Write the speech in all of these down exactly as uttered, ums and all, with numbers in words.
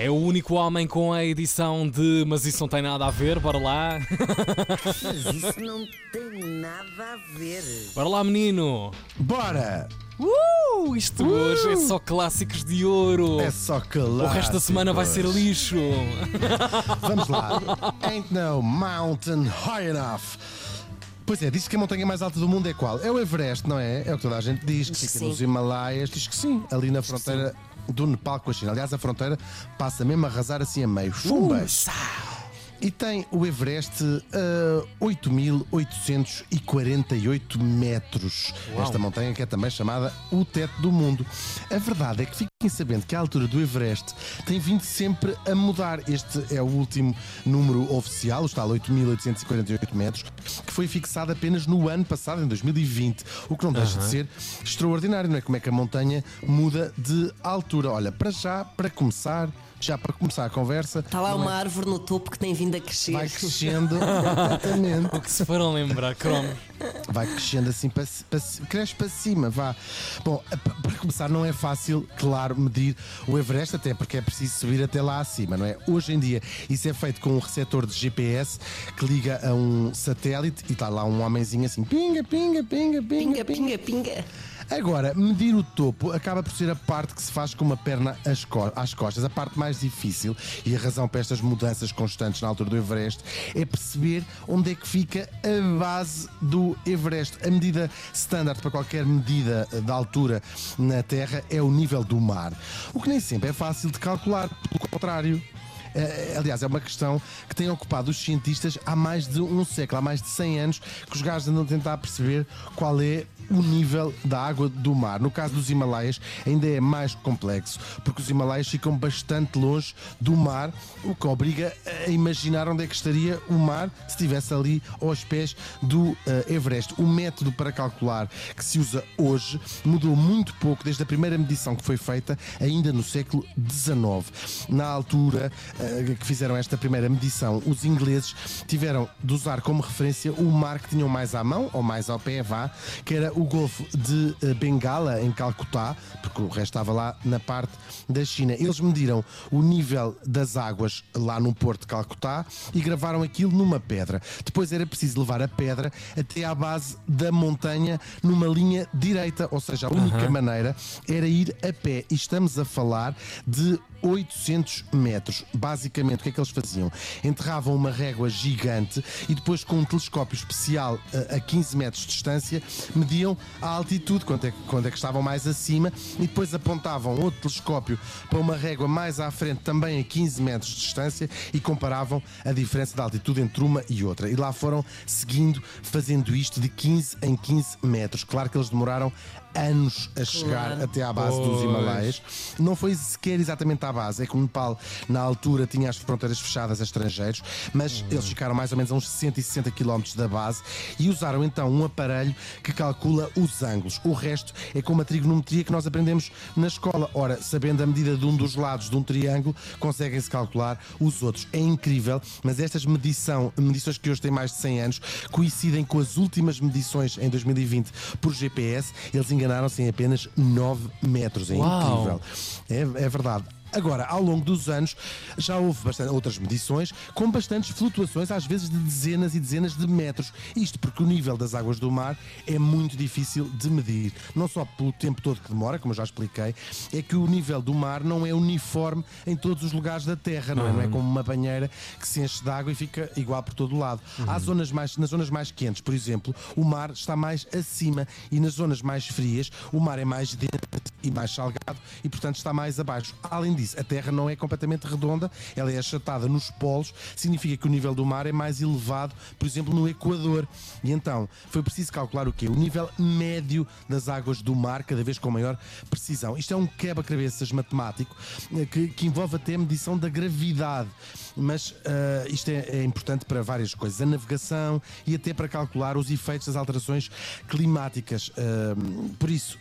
É o único homem com a edição de "Mas isso não tem nada a ver", bora lá. Mas isso não tem nada a ver. Bora lá, menino. Bora. Uh, isto uh. hoje é só clássicos de ouro. É só clássicos. O resto da semana vai ser lixo. Vamos lá. Ain't no mountain high enough. Pois é, diz que a montanha mais alta do mundo é qual? É o Everest, não é? É o que toda a gente diz, que fica nos Himalaias. Diz que sim, ali na fronteira do Nepal com a China. Aliás, a fronteira passa mesmo a arrasar assim a meio. Fumba! E tem o Everest a uh, oito mil oitocentos e quarenta e oito metros. Uau. Esta montanha que é também chamada o teto do mundo. A verdade é que fiquem sabendo que a altura do Everest tem vindo sempre a mudar. Este é o último número oficial, o tal oito mil oitocentos e quarenta e oito metros, que foi fixado apenas no ano passado, em dois mil e vinte. O que não deixa uhum. de ser extraordinário, não é? Como é que a montanha muda de altura? Olha, para já, para começar... Já para começar a conversa... Está lá uma é... árvore no topo que tem vindo a crescer. Vai crescendo, exatamente. O que se foram lembrar, cromo. Vai crescendo assim, para, para, cresce para cima, vá. Bom, para começar não é fácil, claro, medir o Everest, até porque é preciso subir até lá acima, não é? Hoje em dia isso é feito com um receptor de G P S que liga a um satélite e está lá um homenzinho assim, pinga, pinga, pinga, pinga, pinga, pinga, pinga. Agora, medir o topo acaba por ser a parte que se faz com uma perna às costas, a parte mais difícil, e a razão para estas mudanças constantes na altura do Everest é perceber onde é que fica a base do Everest. A medida standard para qualquer medida de altura na Terra é o nível do mar, o que nem sempre é fácil de calcular, pelo contrário. Aliás, é uma questão que tem ocupado os cientistas há mais de um século, há mais de cem anos, que os gajos andam a tentar perceber qual é o nível da água do mar. No caso dos Himalaias ainda é mais complexo, porque os Himalaias ficam bastante longe do mar, o que obriga a imaginar onde é que estaria o mar se estivesse ali aos pés do uh, Everest. O método para calcular que se usa hoje mudou muito pouco desde a primeira medição que foi feita ainda no século dezenove. Na altura uh, que fizeram esta primeira medição, os ingleses tiveram de usar como referência o mar que tinham mais à mão, ou mais ao pé, vá, que era o Golfo de Bengala, em Calcutá, porque o resto estava lá na parte da China. Eles mediram o nível das águas lá no Porto de Calcutá e gravaram aquilo numa pedra. Depois era preciso levar a pedra até à base da montanha numa linha direita, ou seja, a única uhum. maneira era ir a pé. E estamos a falar de oitocentos metros. Basicamente, o que é que eles faziam? Enterravam uma régua gigante e depois, com um telescópio especial a quinze metros de distância, mediam a altitude, quanto é, quanto é que estavam mais acima, e depois apontavam outro telescópio para uma régua mais à frente, também a quinze metros de distância, e comparavam a diferença de altitude entre uma e outra. E lá foram seguindo, fazendo isto de quinze em quinze metros. Claro que eles demoraram anos a chegar claro. até à base pois. dos Himalaias. Não foi sequer exatamente à base, é que o Nepal na altura tinha as fronteiras fechadas a estrangeiros, mas hum. eles ficaram mais ou menos a uns cento e sessenta km da base e usaram então um aparelho que calcula os ângulos. O resto é como a trigonometria que nós aprendemos na escola. Ora, sabendo a medida de um dos lados de um triângulo, conseguem-se calcular os outros. É incrível, mas estas medição, medições que hoje têm mais de cem anos coincidem com as últimas medições em dois mil e vinte por G P S. Eles enganaram-se em apenas nove metros. É Uau. incrível. É, é verdade. Agora, ao longo dos anos, já houve bastante, outras medições com bastantes flutuações, às vezes de dezenas e dezenas de metros. Isto porque o nível das águas do mar é muito difícil de medir. Não só pelo tempo todo que demora, como eu já expliquei, é que o nível do mar não é uniforme em todos os lugares da Terra, não é? Uhum. Não é como uma banheira que se enche de água e fica igual por todo o lado. Uhum. Há zonas mais, nas zonas mais quentes, por exemplo, o mar está mais acima, e nas zonas mais frias o mar é mais denso e mais salgado e, portanto, está mais abaixo. Além disso, a Terra não é completamente redonda, ela é achatada nos polos, significa que o nível do mar é mais elevado, por exemplo, no Equador. E então, foi preciso calcular o quê? O nível médio das águas do mar, cada vez com maior precisão. Isto é um quebra-cabeças matemático que, que envolve até a medição da gravidade, mas uh, isto é, é importante para várias coisas, a navegação e até para calcular os efeitos das alterações climáticas. Uh, por isso,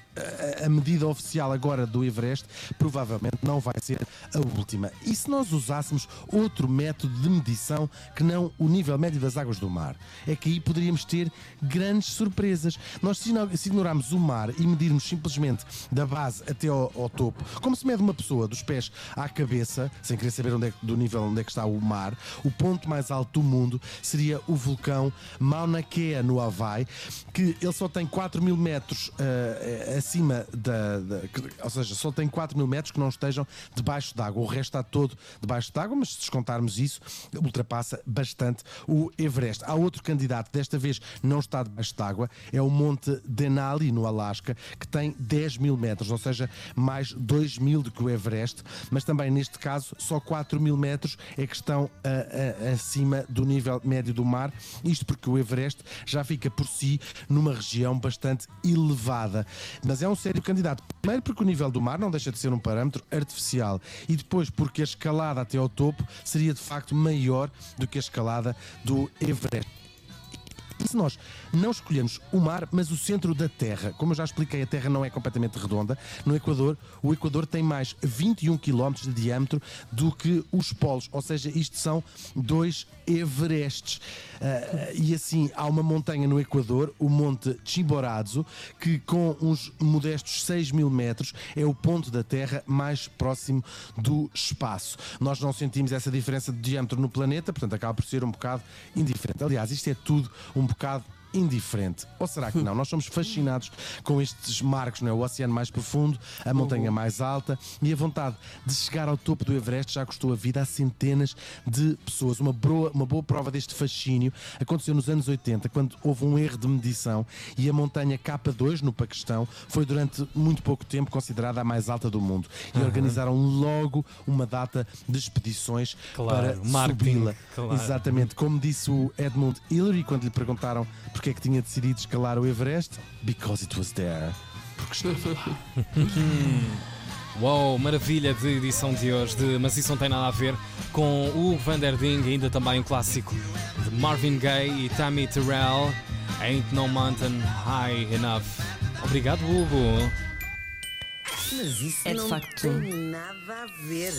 a, a medida oficial agora do Everest provavelmente não vai ser a última. E se nós usássemos outro método de medição que não o nível médio das águas do mar? É que aí poderíamos ter grandes surpresas. Nós, se ignorarmos o mar e medirmos simplesmente da base até ao, ao topo, como se mede uma pessoa dos pés à cabeça, sem querer saber onde é, do nível onde é que está o mar, o ponto mais alto do mundo seria o vulcão Mauna Kea, no Havaí, que ele só tem quatro mil metros uh, acima da, da... Ou seja, só tem quatro mil metros que não estejam debaixo d'água. O resto está todo debaixo d'água, mas se descontarmos isso, ultrapassa bastante o Everest. Há outro candidato, desta vez não está debaixo d'água, é o Monte Denali, no Alasca, que tem dez mil metros, ou seja, mais dois mil do que o Everest, mas também neste caso só quatro mil metros é que estão uh, uh, acima do nível médio do mar, isto porque o Everest já fica por si numa região bastante elevada. Mas é um sério candidato, primeiro porque o nível do mar não deixa de ser um parâmetro artificial e depois porque a escalada até ao topo seria de facto maior do que a escalada do Everest. E se nós não escolhemos o mar, mas o centro da Terra? Como eu já expliquei, a Terra não é completamente redonda. No Equador, o Equador tem mais vinte e um quilómetros de diâmetro do que os polos, ou seja, isto são dois Everestes. Uh, e assim, há uma montanha no Equador, o Monte Chimborazo, que com uns modestos seis mil metros é o ponto da Terra mais próximo do espaço. Nós não sentimos essa diferença de diâmetro no planeta, portanto acaba por ser um bocado indiferente. Aliás, isto é tudo um Um bocado indiferente. Ou será que não? Nós somos fascinados com estes marcos, não é? O oceano mais profundo, a montanha mais alta, e a vontade de chegar ao topo do Everest já custou a vida a centenas de pessoas. Uma boa, uma boa prova deste fascínio aconteceu nos anos oitenta, quando houve um erro de medição e a montanha K dois, no Paquistão, foi durante muito pouco tempo considerada a mais alta do mundo. E uhum. organizaram logo uma data de expedições claro, para subi-la. Claro. Exatamente. Como disse o Edmund Hillary, quando lhe perguntaram porque é que tinha decidido escalar o Everest, because it was there. Porque estava lá. Uau, maravilha de edição de hoje, de... mas isso não tem nada a ver, com o Van Der Ding, ainda também um clássico de Marvin Gaye e Tammy Terrell, Ain't No Mountain High Enough. Obrigado, Hugo. Mas isso é de não facto... tem nada a ver.